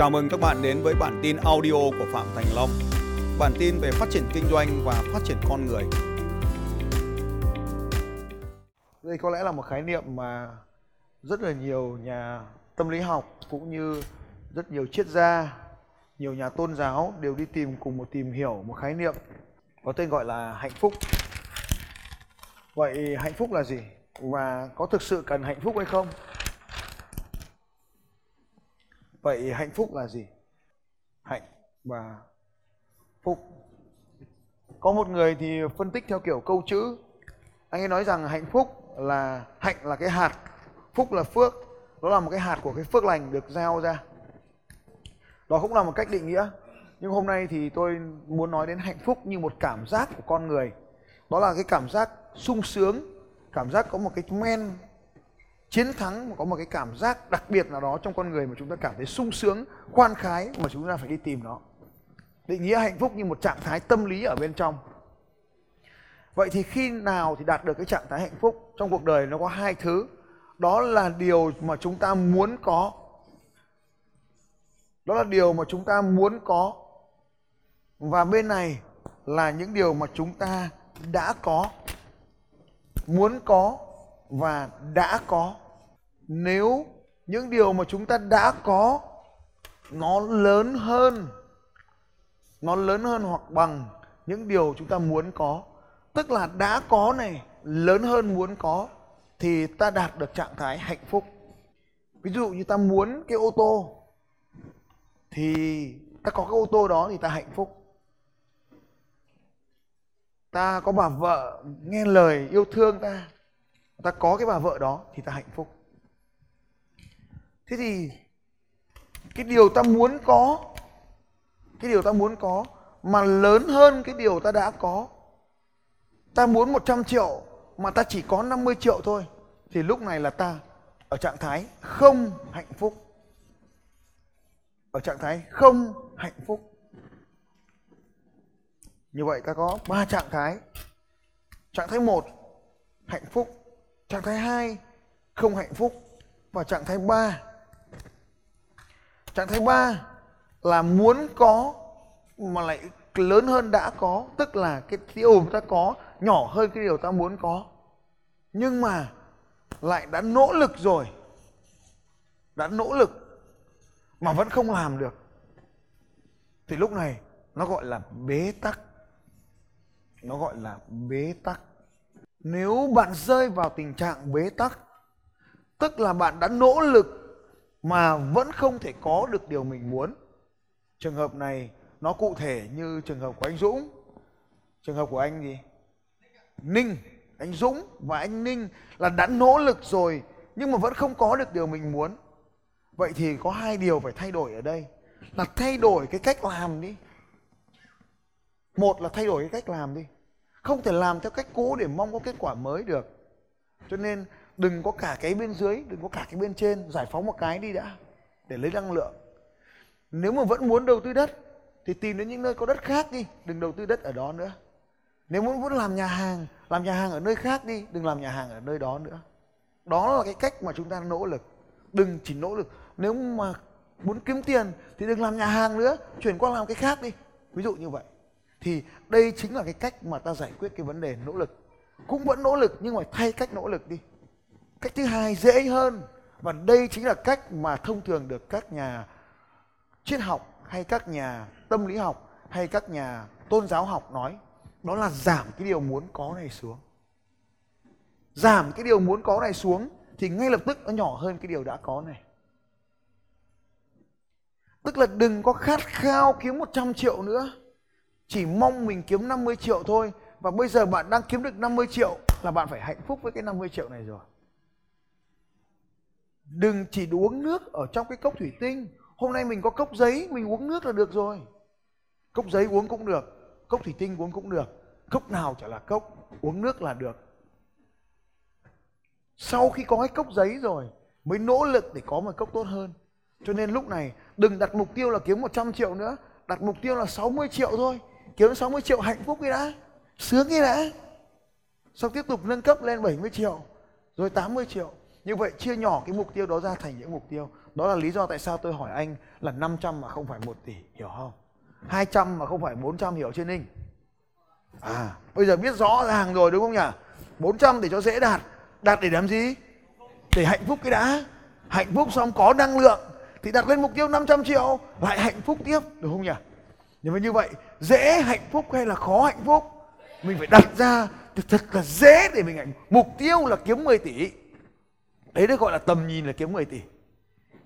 Chào mừng các bạn đến với bản tin audio của Phạm Thành Long. Bản tin về phát triển kinh doanh và phát triển con người. Đây có lẽ là một khái niệm mà rất là nhiều nhà tâm lý học cũng như rất nhiều triết gia, nhiều nhà tôn giáo đều đi tìm hiểu một khái niệm có tên gọi là hạnh phúc. Vậy hạnh phúc là gì? Và có thực sự cần hạnh phúc hay không? Vậy hạnh phúc là gì? Hạnh và phúc. Có một người thì phân tích theo kiểu câu chữ. Anh ấy nói rằng hạnh là cái hạt, phúc là phước. Đó là một cái hạt của cái phước lành được gieo ra. Đó cũng là một cách định nghĩa. Nhưng hôm nay thì tôi muốn nói đến hạnh phúc như một cảm giác của con người. Đó là cái cảm giác sung sướng, cảm giác có một cái men chiến thắng, có một cái cảm giác đặc biệt nào đó trong con người mà chúng ta cảm thấy sung sướng, khoan khoái mà chúng ta phải đi tìm nó. Định nghĩa hạnh phúc như một trạng thái tâm lý ở bên trong. Vậy thì khi nào thì đạt được cái trạng thái hạnh phúc? Trong cuộc đời nó có hai thứ. Đó là điều mà chúng ta muốn có. Và bên này là những điều mà chúng ta đã có, muốn có và đã có. Nếu những điều mà chúng ta đã có nó lớn hơn hoặc bằng những điều chúng ta muốn có, tức là đã có này lớn hơn muốn có, thì ta đạt được trạng thái hạnh phúc. Ví dụ như ta muốn cái ô tô thì ta có cái ô tô đó thì ta hạnh phúc. Ta có bà vợ nghe lời yêu thương ta, ta có cái bà vợ đó thì ta hạnh phúc. Thế thì cái điều ta muốn có mà lớn hơn cái điều ta đã có. Ta muốn 100 triệu mà ta chỉ có 50 triệu thôi, thì lúc này là ta ở trạng thái không hạnh phúc. Như vậy ta có 3 trạng thái. Trạng thái 1 hạnh phúc, trạng thái 2 không hạnh phúc và trạng thái 3. Trạng thái 3 là muốn có mà lại lớn hơn đã có, tức là cái điều ta có nhỏ hơn cái điều ta muốn có. Nhưng mà lại đã nỗ lực rồi. Mà vẫn không làm được. Thì lúc này nó gọi là bế tắc. Nếu bạn rơi vào tình trạng bế tắc, tức là bạn đã nỗ lực mà vẫn không thể có được điều mình muốn. Trường hợp này nó cụ thể như trường hợp của anh Dũng. Trường hợp của anh gì? Ninh. Anh Dũng và anh Ninh là đã nỗ lực rồi nhưng mà vẫn không có được điều mình muốn. Vậy thì có hai điều phải thay đổi ở đây. Là thay đổi cái cách làm đi. Một là thay đổi cái cách làm đi. Không thể làm theo cách cũ để mong có kết quả mới được. Cho nên đừng có cả cái bên dưới, đừng có cả cái bên trên. Giải phóng một cái đi đã để lấy năng lượng. Nếu mà vẫn muốn đầu tư đất thì tìm đến những nơi có đất khác đi. Đừng đầu tư đất ở đó nữa. Nếu muốn làm nhà hàng ở nơi khác đi. Đừng làm nhà hàng ở nơi đó nữa. Đó là cái cách mà chúng ta nỗ lực. Đừng chỉ nỗ lực. Nếu mà muốn kiếm tiền thì đừng làm nhà hàng nữa. Chuyển qua làm cái khác đi. Ví dụ như vậy. Thì đây chính là cái cách mà ta giải quyết cái vấn đề nỗ lực. Cũng vẫn nỗ lực nhưng mà thay cách nỗ lực đi. Cách thứ hai dễ hơn. Và đây chính là cách mà thông thường được các nhà triết học hay các nhà tâm lý học hay các nhà tôn giáo học nói. Đó là giảm cái điều muốn có này xuống. Giảm cái điều muốn có này xuống thì ngay lập tức nó nhỏ hơn cái điều đã có này. Tức là đừng có khát khao kiếm 100 triệu nữa. Chỉ mong mình kiếm 50 triệu thôi. Và bây giờ bạn đang kiếm được 50 triệu là bạn phải hạnh phúc với cái 50 triệu này rồi. Đừng chỉ uống nước ở trong cái cốc thủy tinh. Hôm nay mình có cốc giấy, mình uống nước là được rồi. Cốc giấy uống cũng được, cốc thủy tinh uống cũng được. Cốc nào chả là cốc, uống nước là được. Sau khi có cái cốc giấy rồi mới nỗ lực để có một cốc tốt hơn. Cho nên lúc này đừng đặt mục tiêu là kiếm 100 triệu nữa. Đặt mục tiêu là 60 triệu thôi. Kiếm 60 triệu hạnh phúc đi đã. Sướng đi đã. Xong tiếp tục nâng cấp lên 70 triệu. Rồi 80 triệu. Như vậy chia nhỏ cái mục tiêu đó ra thành những mục tiêu. Đó là lý do tại sao tôi hỏi anh là 500 mà không phải 1 tỷ, hiểu không? 200 mà không phải 400, hiểu chưa Ninh? À, bây giờ biết rõ ràng rồi đúng không nhỉ? 400 để cho dễ đạt. Đạt để làm gì? Để hạnh phúc cái đã. Hạnh phúc xong có năng lượng thì đặt lên mục tiêu 500 triệu lại hạnh phúc tiếp, đúng không nhỉ? Nhưng mà như vậy dễ hạnh phúc hay là khó hạnh phúc? Mình phải đặt ra thật là dễ để mình hạnh phúc. Mục tiêu là kiếm 10 tỷ. Đấy được gọi là tầm nhìn là kiếm 10 tỷ.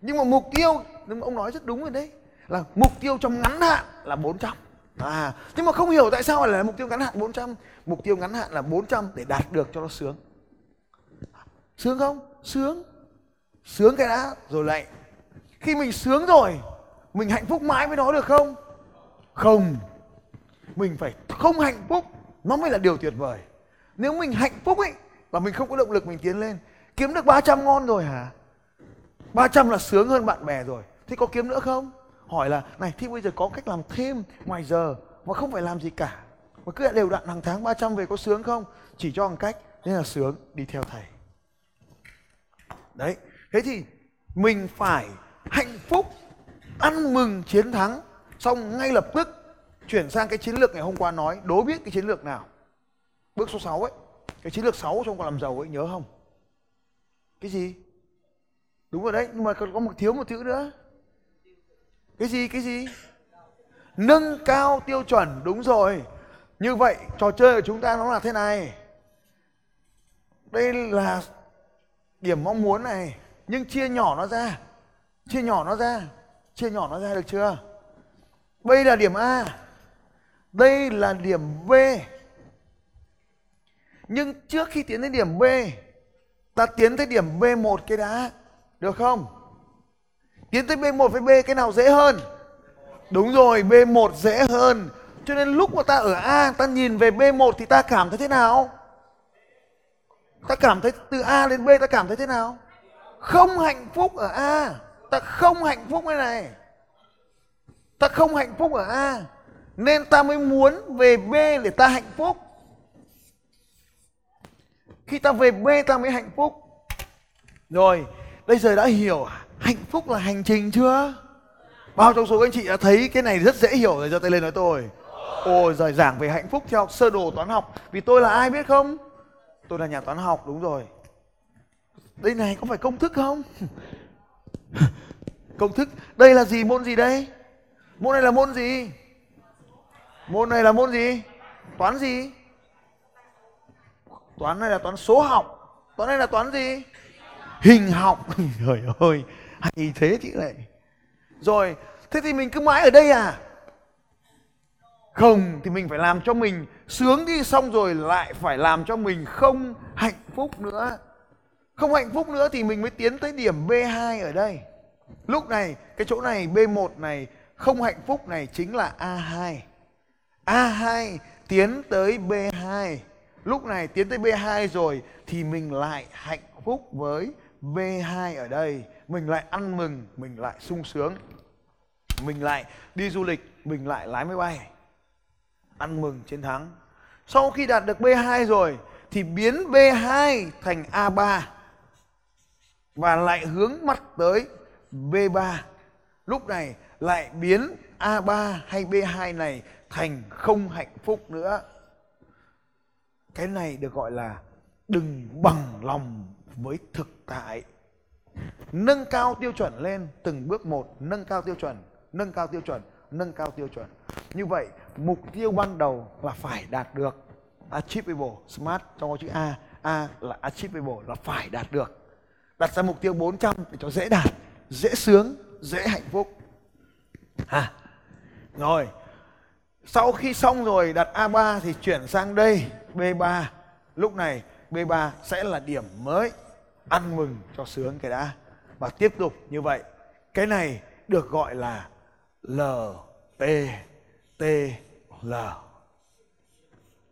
Nhưng mà mục tiêu, ông nói rất đúng rồi đấy, là mục tiêu trong ngắn hạn là 400. À, nhưng mà không hiểu tại sao là mục tiêu ngắn hạn 400. Mục tiêu ngắn hạn là 400 để đạt được cho nó sướng. Sướng không? Sướng. Sướng cái đã rồi lại. Khi mình sướng rồi, mình hạnh phúc mãi với nó được không? Không. Mình phải không hạnh phúc nó mới là điều tuyệt vời. Nếu mình hạnh phúc ấy là mình không có động lực mình tiến lên. Kiếm được 300 ngon rồi hả? 300 là sướng hơn bạn bè rồi. Thế có kiếm nữa không? Hỏi là này thì bây giờ có cách làm thêm ngoài giờ mà không phải làm gì cả, mà cứ đều đặn hàng tháng 300 về có sướng không? Chỉ cho một cách, nên là sướng đi theo thầy. Đấy, thế thì mình phải hạnh phúc, ăn mừng chiến thắng, xong ngay lập tức chuyển sang cái chiến lược ngày hôm qua nói, đố biết cái chiến lược nào. Bước số 6 ấy, cái chiến lược 6 trong còn làm giàu ấy, nhớ không? Cái gì? Đúng rồi đấy, nhưng mà còn có một thiếu một chữ nữa. Cái gì? Nâng cao tiêu chuẩn, đúng rồi. Như vậy trò chơi của chúng ta nó là thế này. Đây là điểm mong muốn này, nhưng chia nhỏ nó ra được chưa? Đây là điểm A, đây là điểm B. Nhưng trước khi tiến đến điểm B, ta tiến tới điểm B1 cái đã, được không? Tiến tới B1 với B cái nào dễ hơn? Đúng rồi, B1 dễ hơn. Cho nên lúc mà ta ở A, ta nhìn về B1 thì ta cảm thấy thế nào? Ta cảm thấy từ A đến B ta cảm thấy thế nào? Không hạnh phúc ở A. Ta không hạnh phúc cái này. Ta không hạnh phúc ở A. Nên ta mới muốn về B để ta hạnh phúc. Khi ta về B ta mới hạnh phúc. Rồi, bây giờ đã hiểu hạnh phúc là hành trình chưa? Bao trong số các anh chị đã thấy cái này rất dễ hiểu rồi, giơ tay lên nói tôi. Ôi giời, giảng về hạnh phúc theo sơ đồ toán học. Vì tôi là ai biết không? Tôi là nhà toán học, đúng rồi. Đây này có phải công thức không? Công thức, đây là gì, môn gì đây? Môn này là môn gì? Môn này là môn gì? Toán gì? Toán này là toán số học. Toán này là toán gì? Hình học. Trời ơi, hay thế chị này. Rồi, thế thì mình cứ mãi ở đây à? Không, thì mình phải làm cho mình sướng đi, xong rồi lại phải làm cho mình không hạnh phúc nữa. Không hạnh phúc nữa thì mình mới tiến tới điểm B2 ở đây. Lúc này, cái chỗ này B1 này, không hạnh phúc này chính là A2. A2 tiến tới B2. Lúc này tiến tới B2 rồi thì mình lại hạnh phúc với B2 ở đây. Mình lại ăn mừng, mình lại sung sướng. Mình lại đi du lịch, mình lại lái máy bay. Ăn mừng chiến thắng. Sau khi đạt được B2 rồi thì biến B2 thành A3 và lại hướng mặt tới B3. Lúc này lại biến A3 hay B2 này thành không hạnh phúc nữa. Cái này được gọi là đừng bằng lòng với thực tại. Nâng cao tiêu chuẩn lên từng bước một, nâng cao tiêu chuẩn. Như vậy mục tiêu ban đầu là phải đạt được. Achievable, smart trong có chữ A. A là achievable, là phải đạt được. Đặt ra mục tiêu 400 để cho dễ đạt, dễ sướng, dễ hạnh phúc. À, rồi. Sau khi xong rồi đặt A3 thì chuyển sang đây, B3. Lúc này B3 sẽ là điểm mới. Ăn mừng cho sướng cái đã. Và tiếp tục như vậy. Cái này được gọi là LPTL.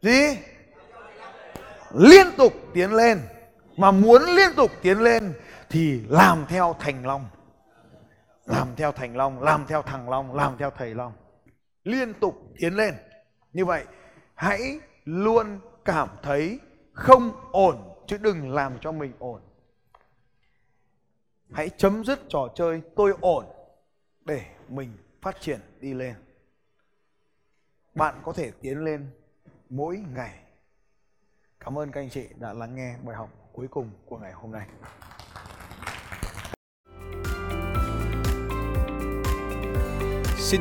Gì? Liên tục tiến lên. Mà muốn liên tục tiến lên thì làm theo Thành Long. Làm theo thằng Long, làm theo thầy Long. Liên tục tiến lên. Như vậy hãy luôn cảm thấy không ổn chứ đừng làm cho mình ổn. Hãy chấm dứt trò chơi tôi ổn để mình phát triển đi lên. Bạn có thể tiến lên mỗi ngày. Cảm ơn các anh chị đã lắng nghe bài học cuối cùng của ngày hôm nay. Xin